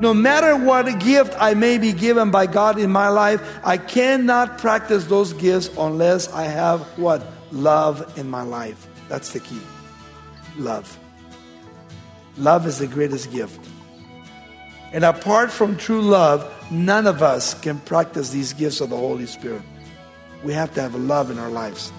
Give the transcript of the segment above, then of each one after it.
No matter what gift I may be given by God in my life, I cannot practice those gifts unless I have what? Love in my life. That's the key. Love. Love is the greatest gift. And apart from true love, none of us can practice these gifts of the Holy Spirit. We have to have love in our lives.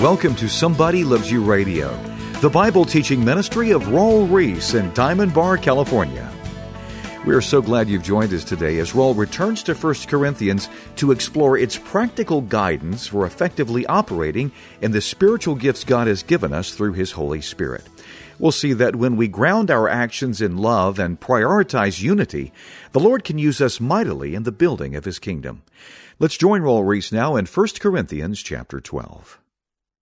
Welcome to Somebody Loves You Radio, the Bible teaching ministry of Raul Reese in Diamond Bar, California. We are so glad you've joined us today as Raul returns to 1 Corinthians to explore its practical guidance for effectively operating in the spiritual gifts God has given us through His Holy Spirit. We'll see that when we ground our actions in love and prioritize unity, the Lord can use us mightily in the building of His kingdom. Let's join Raul Reese now in 1 Corinthians chapter 12.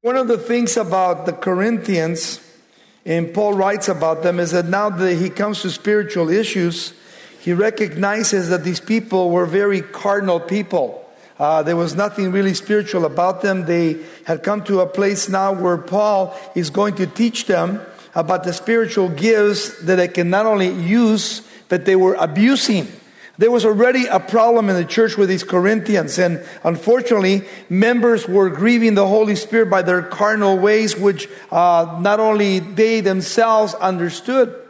One of the things about the Corinthians, and Paul writes about them, is that now that he comes to spiritual issues, he recognizes that these people were very carnal people. There was nothing really spiritual about them. They had come to a place now where Paul is going to teach them about the spiritual gifts that they can not only use, but they were abusing. There was already a problem in the church with these Corinthians, and unfortunately, members were grieving the Holy Spirit by their carnal ways, which not only they themselves understood.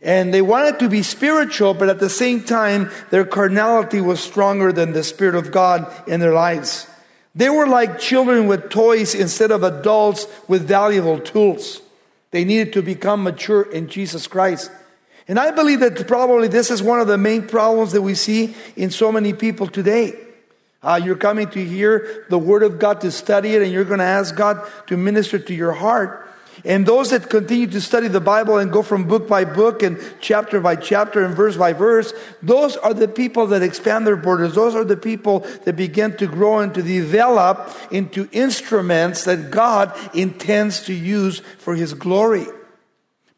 And they wanted to be spiritual, but at the same time, their carnality was stronger than the Spirit of God in their lives. They were like children with toys instead of adults with valuable tools. They needed to become mature in Jesus Christ. And I believe that probably this is one of the main problems that we see in so many people today. You're coming to hear the Word of God, to study it, and you're going to ask God to minister to your heart. And those that continue to study the Bible and go from book by book and chapter by chapter and verse by verse, those are the people that expand their borders. Those are the people that begin to grow and to develop into instruments that God intends to use for His glory.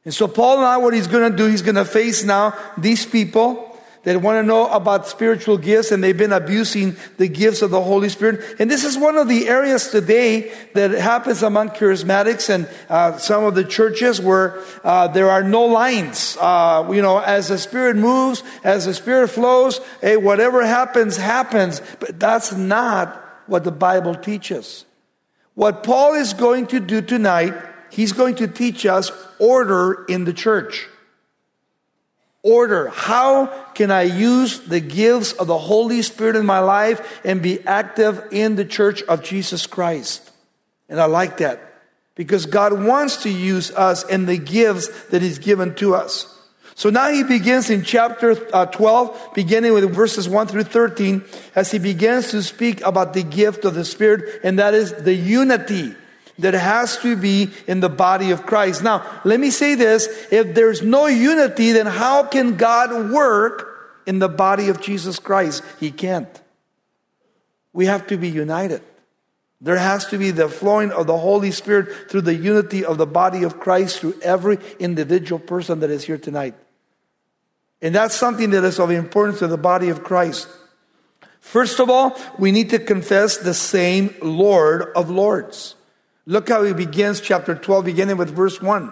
And so Paul now, what he's going to do, he's going to face now these people that want to know about spiritual gifts, and they've been abusing the gifts of the Holy Spirit. And this is one of the areas today that happens among charismatics and some of the churches where there are no lines. As the Spirit moves, as the Spirit flows, hey, whatever happens, happens. But that's not what the Bible teaches. What Paul is going to do tonight, he's going to teach us order in the church. Order. How can I use the gifts of the Holy Spirit in my life and be active in the church of Jesus Christ? And I like that, because God wants to use us and the gifts that He's given to us. So now he begins in chapter 12, beginning with verses 1 through 13, as he begins to speak about the gift of the Spirit, and that is the unity that has to be in the body of Christ. Now, let me say this. If there's no unity, then how can God work in the body of Jesus Christ? He can't. We have to be united. There has to be the flowing of the Holy Spirit through the unity of the body of Christ through every individual person that is here tonight. And that's something that is of importance to the body of Christ. First of all, we need to confess the same Lord of Lords. Look how he begins chapter 12, beginning with verse 1.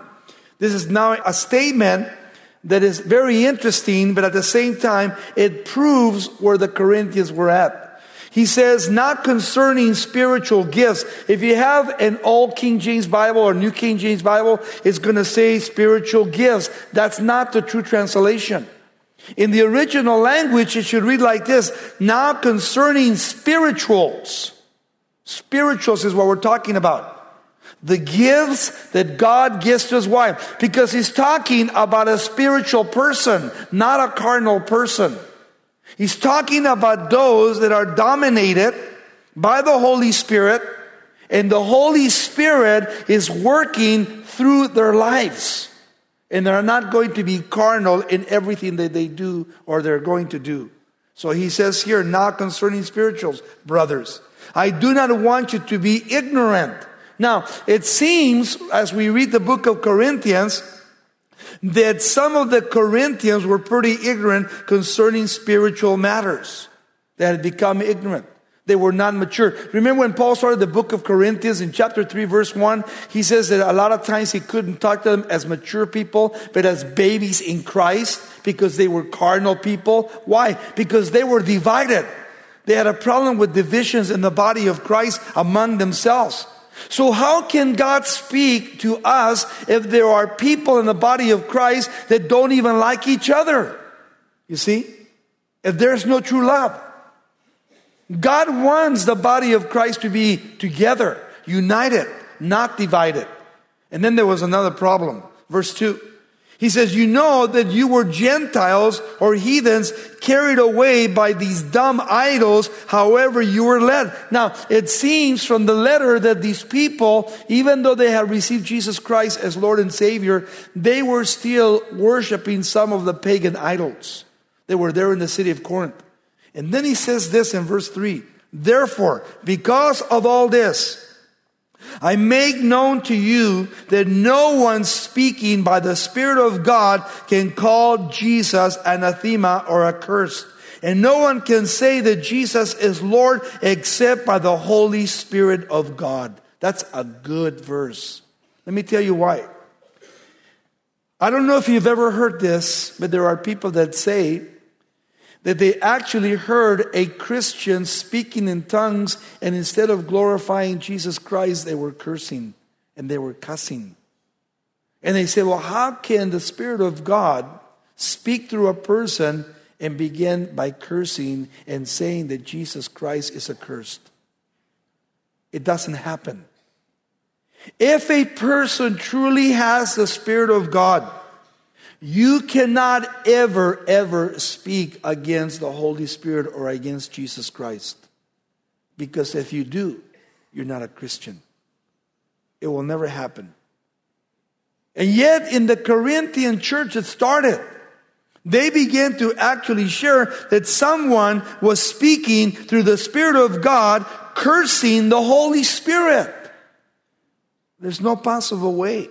This is now a statement that is very interesting, but at the same time, it proves where the Corinthians were at. He says, not concerning spiritual gifts. If you have an Old King James Bible or New King James Bible, it's going to say spiritual gifts. That's not the true translation. In the original language, it should read like this: now concerning spirituals. Spirituals is what we're talking about. The gifts that God gives to us. Why? Because he's talking about a spiritual person, not a carnal person. He's talking about those that are dominated by the Holy Spirit, and the Holy Spirit is working through their lives. And they're not going to be carnal in everything that they do or they're going to do. So he says here, not concerning spirituals, brothers. I do not want you to be ignorant. Now, it seems, as we read the book of Corinthians, that some of the Corinthians were pretty ignorant concerning spiritual matters. They had become ignorant. They were not mature. Remember when Paul started the book of Corinthians in chapter 3, verse 1, he says that a lot of times he couldn't talk to them as mature people, but as babies in Christ, because they were carnal people. Why? Because they were divided. They had a problem with divisions in the body of Christ among themselves. So how can God speak to us if there are people in the body of Christ that don't even like each other? You see? If there's no true love. God wants the body of Christ to be together, united, not divided. And then there was another problem. Verse 2. He says, you know that you were Gentiles or heathens carried away by these dumb idols, however you were led. Now, it seems from the letter that these people, even though they had received Jesus Christ as Lord and Savior, they were still worshiping some of the pagan idols that were there in the city of Corinth. And then he says this in verse 3. Therefore, because of all this, I make known to you that no one speaking by the Spirit of God can call Jesus anathema or accursed. And no one can say that Jesus is Lord except by the Holy Spirit of God. That's a good verse. Let me tell you why. I don't know if you've ever heard this, but there are people that say that they actually heard a Christian speaking in tongues, and instead of glorifying Jesus Christ, they were cursing and they were cussing. And they say, well, how can the Spirit of God speak through a person and begin by cursing and saying that Jesus Christ is accursed? It doesn't happen. If a person truly has the Spirit of God, you cannot ever, ever speak against the Holy Spirit or against Jesus Christ. Because if you do, you're not a Christian. It will never happen. And yet in the Corinthian church it started. They began to actually share that someone was speaking through the Spirit of God, cursing the Holy Spirit. There's no possible way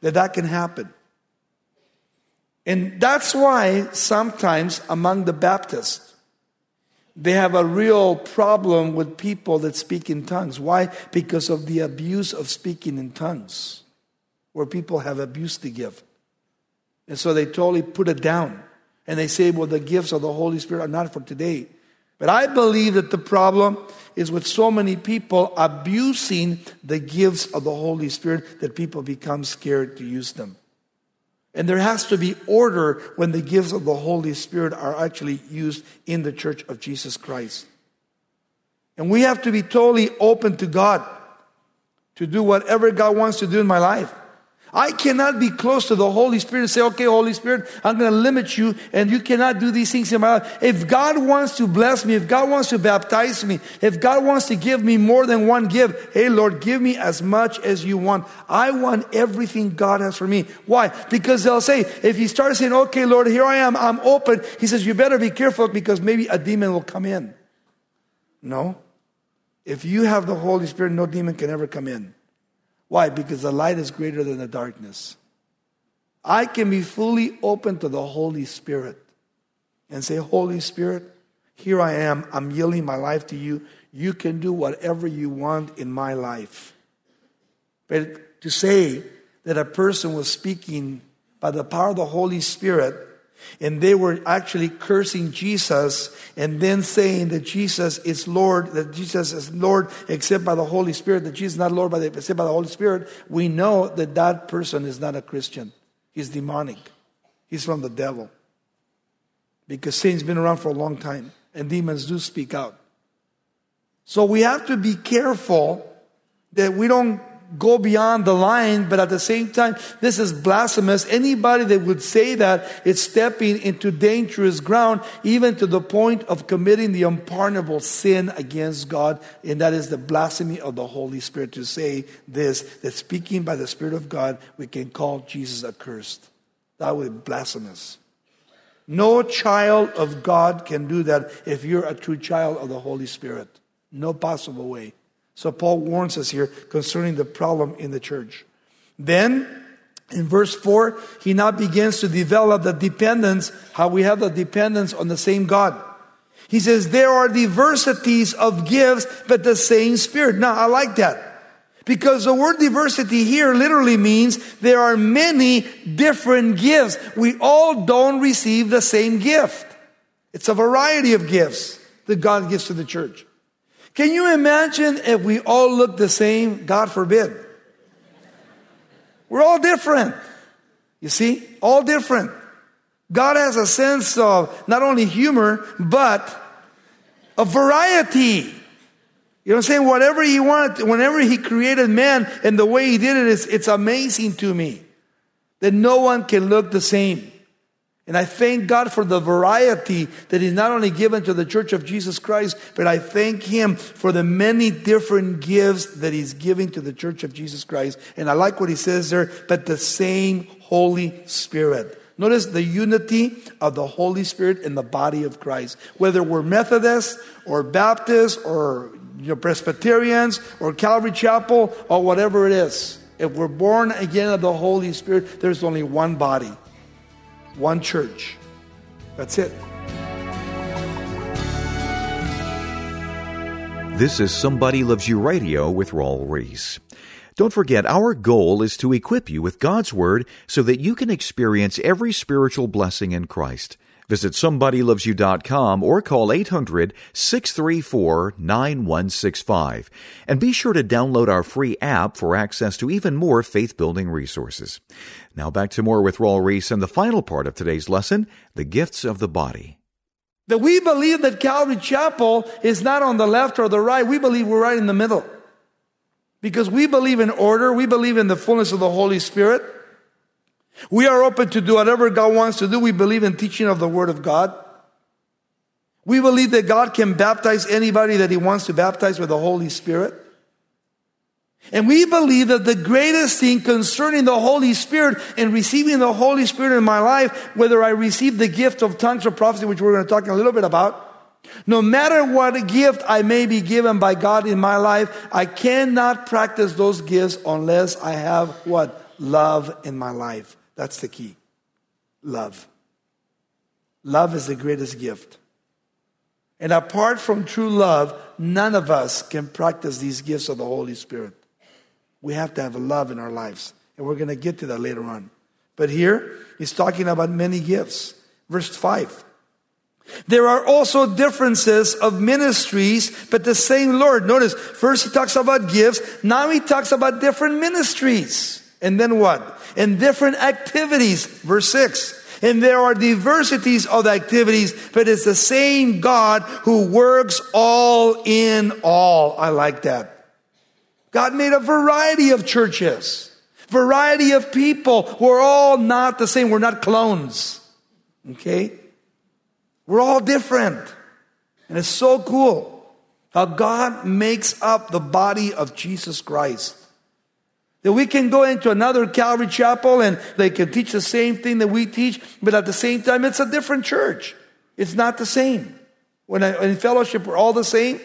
that that can happen. And that's why sometimes among the Baptists, they have a real problem with people that speak in tongues. Why? Because of the abuse of speaking in tongues, where people have abused the gift. And so they totally put it down. And they say, well, the gifts of the Holy Spirit are not for today. But I believe that the problem is with so many people abusing the gifts of the Holy Spirit that people become scared to use them. And there has to be order when the gifts of the Holy Spirit are actually used in the church of Jesus Christ. And we have to be totally open to God to do whatever God wants to do in my life. I cannot be close to the Holy Spirit and say, okay, Holy Spirit, I'm going to limit you and you cannot do these things in my life. If God wants to bless me, if God wants to baptize me, if God wants to give me more than one gift, hey, Lord, give me as much as you want. I want everything God has for me. Why? Because they'll say, if you start saying, okay, Lord, here I am, I'm open. He says, you better be careful because maybe a demon will come in. No. If you have the Holy Spirit, no demon can ever come in. Why? Because the light is greater than the darkness. I can be fully open to the Holy Spirit and say, Holy Spirit, here I am. I'm yielding my life to you. You can do whatever you want in my life. But to say that a person was speaking by the power of the Holy Spirit and they were actually cursing Jesus and then saying that Jesus is Lord, except by the Holy Spirit, that Jesus is not Lord except by the Holy Spirit, we know that that person is not a Christian. He's demonic. He's from the devil. Because sin's been around for a long time and demons do speak out. So we have to be careful that we don't go beyond the line, but at the same time, this is blasphemous. Anybody that would say that is stepping into dangerous ground, even to the point of committing the unpardonable sin against God, and that is the blasphemy of the Holy Spirit, to say this, that speaking by the Spirit of God, we can call Jesus accursed. That would be blasphemous. No child of God can do that if you're a true child of the Holy Spirit. No possible way. So Paul warns us here concerning the problem in the church. Then, in verse 4, he now begins to develop the dependence, how we have the dependence on the same God. He says, there are diversities of gifts, but the same Spirit. Now, I like that. Because the word diversity here literally means there are many different gifts. We all don't receive the same gift. It's a variety of gifts that God gives to the church. Can you imagine if we all look the same? God forbid. We're all different. You see? All different. God has a sense of not only humor, but a variety. You know what I'm saying? Whatever he wanted, whenever he created man and the way he did it, it's amazing to me that no one can look the same. And I thank God for the variety that is not only given to the Church of Jesus Christ, but I thank Him for the many different gifts that He's giving to the Church of Jesus Christ. And I like what He says there, but the same Holy Spirit. Notice the unity of the Holy Spirit in the body of Christ. Whether we're Methodists or Baptists or Presbyterians or Calvary Chapel or whatever it is. If we're born again of the Holy Spirit, there's only one body. One church. That's it. This is Somebody Loves You Radio with Raul Reese. Don't forget, our goal is to equip you with God's Word so that you can experience every spiritual blessing in Christ. Visit somebodylovesyou.com or call 800-634-9165. And be sure to download our free app for access to even more faith-building resources. Now back to more with Raul Reese and the final part of today's lesson, the gifts of the body. That we believe that Calvary Chapel is not on the left or the right. We believe we're right in the middle. Because we believe in order. We believe in the fullness of the Holy Spirit. We are open to do whatever God wants to do. We believe in teaching of the Word of God. We believe that God can baptize anybody that He wants to baptize with the Holy Spirit. And we believe that the greatest thing concerning the Holy Spirit and receiving the Holy Spirit in my life, whether I receive the gift of tongues or prophecy, which we're going to talk a little bit about, no matter what gift I may be given by God in my life, I cannot practice those gifts unless I have what? Love in my life. That's the key. Love. Love is the greatest gift. And apart from true love, none of us can practice these gifts of the Holy Spirit. We have to have love in our lives. And we're going to get to that later on. But here, he's talking about many gifts. Verse 5. There are also differences of ministries, but the same Lord. Notice, first he talks about gifts. Now he talks about different ministries. And then what? And different activities. Verse 6. And there are diversities of activities, but it's the same God who works all in all. I like that. God made a variety of churches, variety of people. We're all not the same. We're not clones. Okay? We're all different. And it's so cool how God makes up the body of Jesus Christ. That we can go into another Calvary Chapel and they can teach the same thing that we teach, but at the same time, it's a different church. It's not the same. When in fellowship, we're all the same,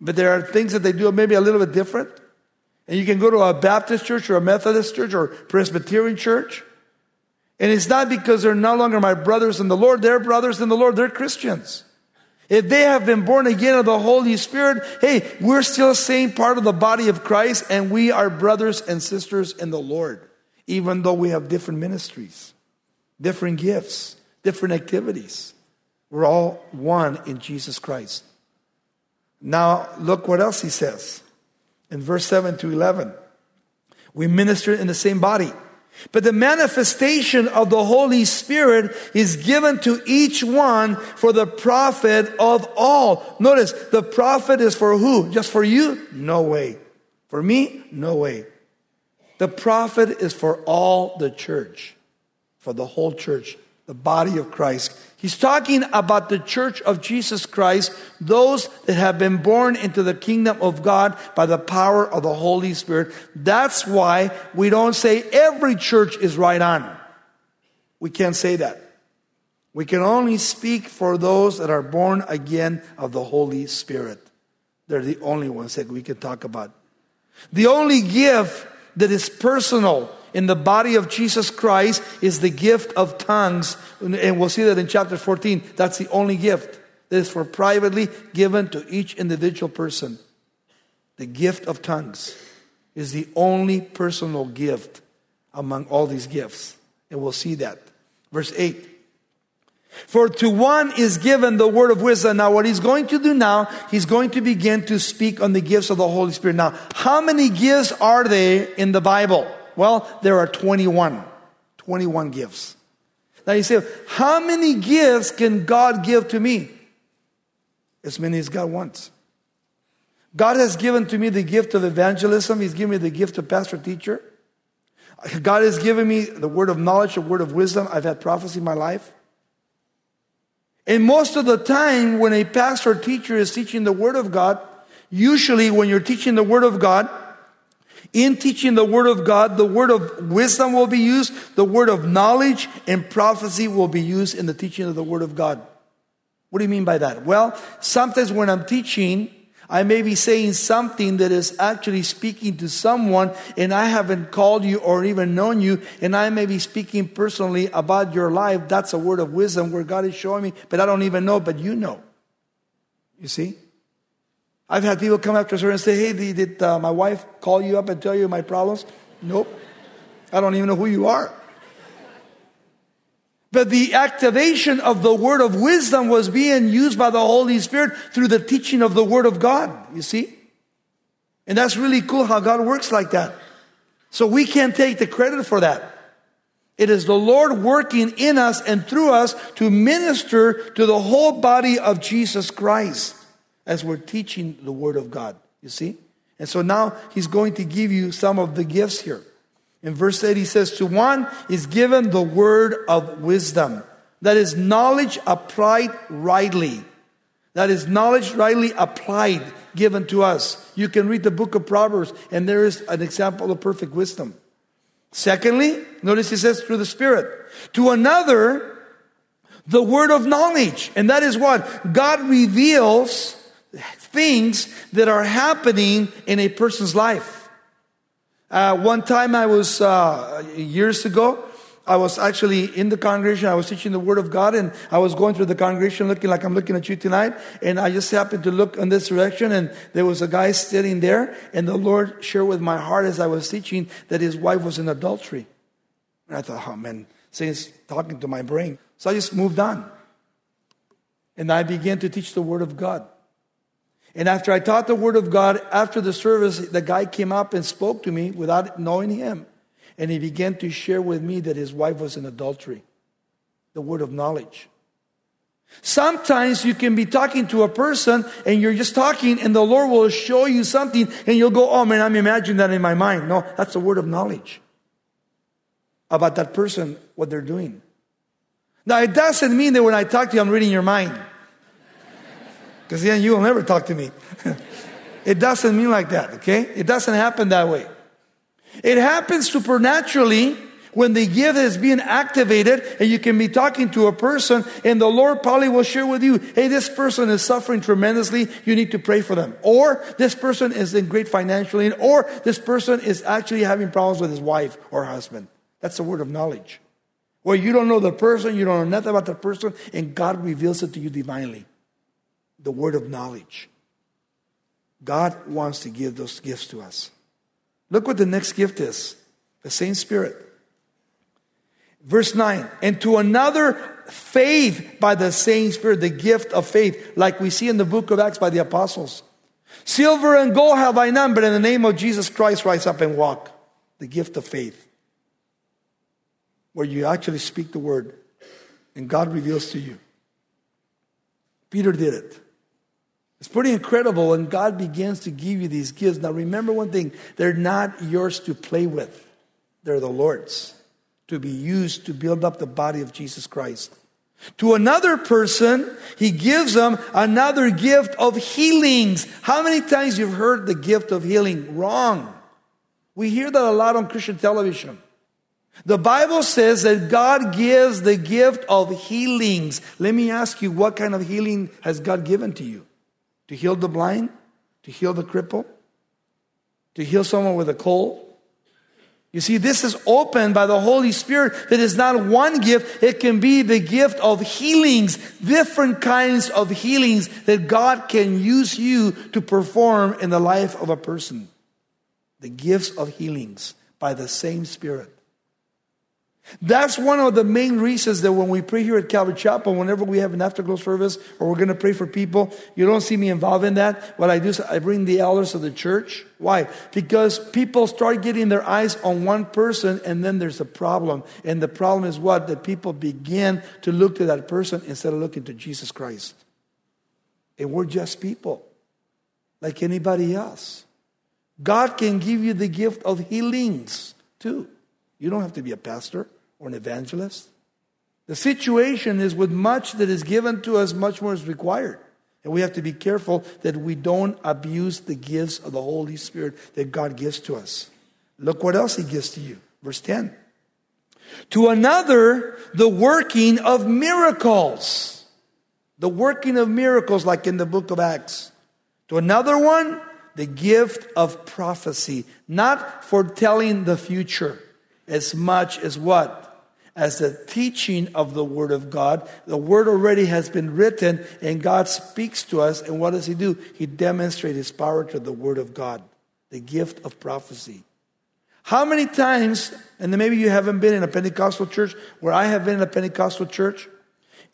but there are things that they do maybe a little bit different. And you can go to a Baptist church or a Methodist church or Presbyterian church. And it's not because they're no longer my brothers in the Lord. They're brothers in the Lord. They're Christians. If they have been born again of the Holy Spirit, hey, we're still the same part of the body of Christ, and we are brothers and sisters in the Lord, even though we have different ministries, different gifts, different activities. We're all one in Jesus Christ. Now, look what else he says in verse 7 to 11. We minister in the same body. But the manifestation of the Holy Spirit is given to each one for the profit of all. Notice, the profit is for who? Just for you? No way. For me? No way. The profit is for all the church, for the whole church, the body of Christ. He's talking about the church of Jesus Christ, those that have been born into the kingdom of God by the power of the Holy Spirit. That's why we don't say every church is right on. We can't say that. We can only speak for those that are born again of the Holy Spirit. They're the only ones that we can talk about. The only gift that is personal in the body of Jesus Christ is the gift of tongues. And we'll see that in chapter 14. That's the only gift that is for privately given to each individual person. The gift of tongues is the only personal gift among all these gifts. And we'll see that. Verse 8. For to one is given the word of wisdom. Now what he's going to do now, he's going to begin to speak on the gifts of the Holy Spirit. Now, how many gifts are there in the Bible? Well, there are 21. 21 gifts. Now you say, how many gifts can God give to me? As many as God wants. God has given to me the gift of evangelism. He's given me the gift of pastor teacher. God has given me the word of knowledge, the word of wisdom. I've had prophecy in my life. And most of the time when a pastor or teacher is teaching the Word of God, usually when you're teaching the Word of God, in teaching the Word of God, the word of wisdom will be used, the word of knowledge and prophecy will be used in the teaching of the Word of God. What do you mean by that? Well, sometimes when I'm teaching, I may be saying something that is actually speaking to someone and I haven't called you or even known you, and I may be speaking personally about your life. That's a word of wisdom where God is showing me, but I don't even know, but you know. You see? I've had people come after us and say, hey, did my wife call you up and tell you my problems? Nope. I don't even know who you are. But the activation of the word of wisdom was being used by the Holy Spirit through the teaching of the word of God, you see? And that's really cool how God works like that. So we can't take the credit for that. It is the Lord working in us and through us to minister to the whole body of Jesus Christ as we're teaching the word of God, you see? And so now he's going to give you some of the gifts here. In verse 8 he says, to one is given the word of wisdom. That is knowledge applied rightly. That is knowledge rightly applied, given to us. You can read the book of Proverbs and there is an example of perfect wisdom. Secondly, notice he says, through the Spirit. To another, the word of knowledge. And that is what? God reveals things that are happening in a person's life. One time I was, years ago, I was actually in the congregation. I was teaching the Word of God and I was going through the congregation looking like I'm looking at you tonight. And I just happened to look in this direction and there was a guy sitting there. And the Lord shared with my heart as I was teaching that his wife was in adultery. And I thought, oh man, Satan's talking to my brain. So I just moved on. And I began to teach the Word of God. And after I taught the Word of God, after the service, the guy came up and spoke to me without knowing him. And he began to share with me that his wife was in adultery. The word of knowledge. Sometimes you can be talking to a person and you're just talking and the Lord will show you something and you'll go, oh man, I'm imagining that in my mind. No, that's the word of knowledge about that person, what they're doing. Now, it doesn't mean that when I talk to you, I'm reading your mind. Because then you will never talk to me. It doesn't mean like that, okay? It doesn't happen that way. It happens supernaturally when the gift is being activated and you can be talking to a person and the Lord probably will share with you, hey, this person is suffering tremendously, you need to pray for them. Or this person is in great financial need, or this person is actually having problems with his wife or husband. That's the word of knowledge. Where you don't know the person, you don't know nothing about the person, and God reveals it to you divinely. The word of knowledge. God wants to give those gifts to us. Look what the next gift is. The same Spirit. Verse 9. And to another faith by the same Spirit. The gift of faith. Like we see in the book of Acts by the apostles. Silver and gold have I none, but in the name of Jesus Christ rise up and walk. The gift of faith. Where you actually speak the word. And God reveals to you. Peter did it. It's pretty incredible when God begins to give you these gifts. Now remember one thing, they're not yours to play with. They're the Lord's to be used to build up the body of Jesus Christ. To another person, he gives them another gift of healings. How many times you've heard the gift of healing? Wrong. We hear that a lot on Christian television. The Bible says that God gives the gift of healings. Let me ask you, what kind of healing has God given to you? To heal the blind? to heal the cripple, to heal someone with a cold. You see, this is opened by the Holy Spirit. That is not one gift. It can be the gift of healings, different kinds of healings that God can use you to perform in the life of a person. The gifts of healings by the same Spirit. That's one of the main reasons that when we pray here at Calvary Chapel, whenever we have an afterglow service or we're going to pray for people, you don't see me involved in that. What I do is I bring the elders of the church. Why? Because people start getting their eyes on one person and then there's a problem. And the problem is what? That people begin to look to that person instead of looking to Jesus Christ. And we're just people like anybody else. God can give you the gift of healings too. You don't have to be a pastor or an evangelist. The situation is with much that is given to us, much more is required. And we have to be careful that we don't abuse the gifts of the Holy Spirit that God gives to us. Look what else he gives to you. Verse 10. To another, the working of miracles. The working of miracles, like in the book of Acts. To another one, the gift of prophecy. Not foretelling the future. As much as what? As the teaching of the Word of God. The Word already has been written and God speaks to us. And what does he do? He demonstrates his power to the Word of God. The gift of prophecy. How many times, and then maybe you haven't been in a Pentecostal church, where I have been in a Pentecostal church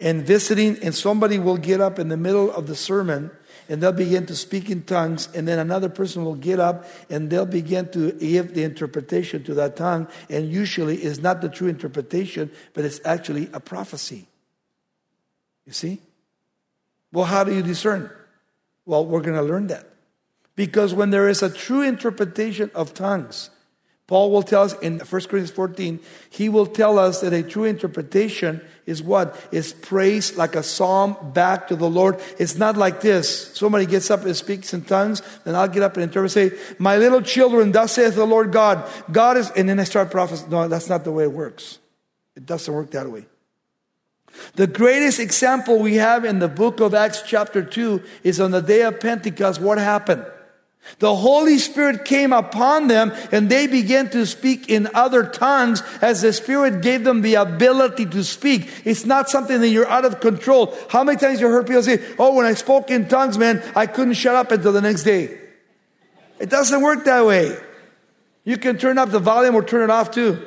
and visiting, and somebody will get up in the middle of the sermon and they'll begin to speak in tongues. And then another person will get up and they'll begin to give the interpretation to that tongue. And usually it's not the true interpretation, but it's actually a prophecy. You see? Well, how do you discern? Well, we're going to learn that. Because when there is a true interpretation of tongues, Paul will tell us in 1 Corinthians 14, he will tell us that a true interpretation is what? Is praise like a psalm back to the Lord. It's not like this. Somebody gets up and speaks in tongues, then I'll get up and interpret, say, my little children, thus saith the Lord God. God is, and then I start prophesying. No, that's not the way it works. It doesn't work that way. The greatest example we have in the book of Acts chapter 2 is on the day of Pentecost. What happened? The Holy Spirit came upon them and they began to speak in other tongues as the Spirit gave them the ability to speak. It's not something that you're out of control. How many times you heard people say, oh, when I spoke in tongues, man, I couldn't shut up until the next day. It doesn't work that way. You can turn up the volume or turn it off too.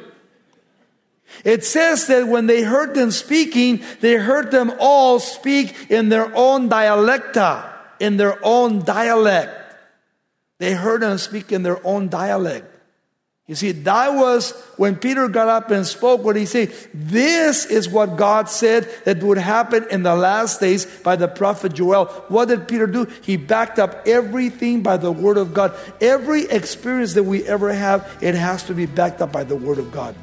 It says that when they heard them speaking, they heard them all speak in their own dialecta, in their own dialect. They heard them speak in their own dialect. You see, that was when Peter got up and spoke what he said. This is what God said that would happen in the last days by the prophet Joel. What did Peter do? He backed up everything by the Word of God. Every experience that we ever have, it has to be backed up by the Word of God.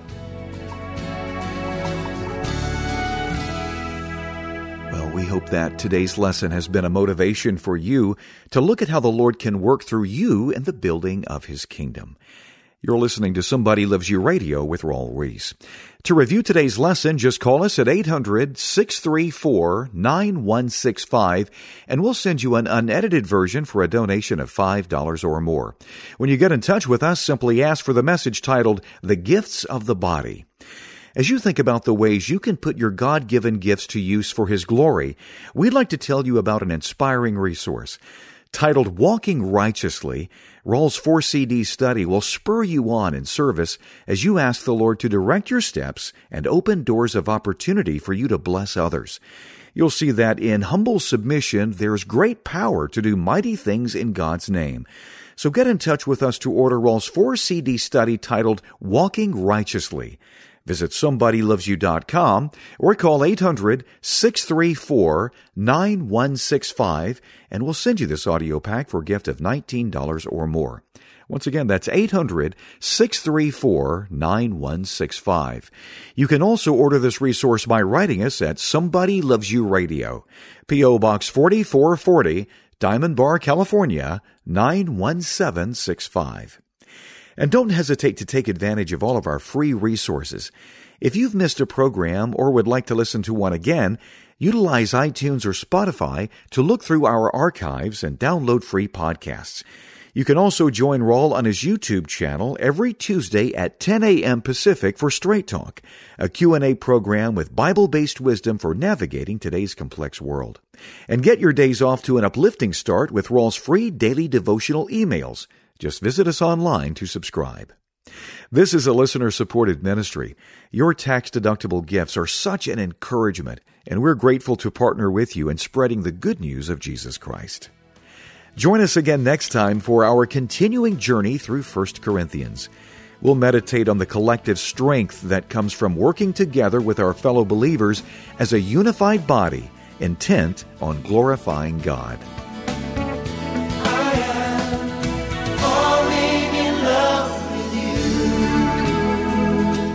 We hope that today's lesson has been a motivation for you to look at how the Lord can work through you in the building of His kingdom. You're listening to Somebody Loves You Radio with Raul Reese. To review today's lesson, just call us at 800-634-9165, and we'll send you an unedited version for a donation of $5 or more. When you get in touch with us, simply ask for the message titled, The Gifts of the Body. As you think about the ways you can put your God-given gifts to use for His glory, we'd like to tell you about an inspiring resource. Titled Walking Righteously, Raul's 4-CD study will spur you on in service as you ask the Lord to direct your steps and open doors of opportunity for you to bless others. You'll see that in humble submission, there's great power to do mighty things in God's name. So get in touch with us to order Raul's 4-CD study titled Walking Righteously. Visit somebodylovesyou.com or call 800-634-9165 and we'll send you this audio pack for a gift of $19 or more. Once again, that's 800-634-9165. You can also order this resource by writing us at Somebody Loves You Radio, P.O. Box 4440, Diamond Bar, California, 91765. And don't hesitate to take advantage of all of our free resources. If you've missed a program or would like to listen to one again, utilize iTunes or Spotify to look through our archives and download free podcasts. You can also join Raul on his YouTube channel every Tuesday at 10 a.m. Pacific for Straight Talk, a Q&A program with Bible-based wisdom for navigating today's complex world. And get your days off to an uplifting start with Raul's free daily devotional emails. Just visit us online to subscribe. This is a listener-supported ministry. Your tax-deductible gifts are such an encouragement, and we're grateful to partner with you in spreading the good news of Jesus Christ. Join us again next time for our continuing journey through 1 Corinthians. We'll meditate on the collective strength that comes from working together with our fellow believers as a unified body, intent on glorifying God.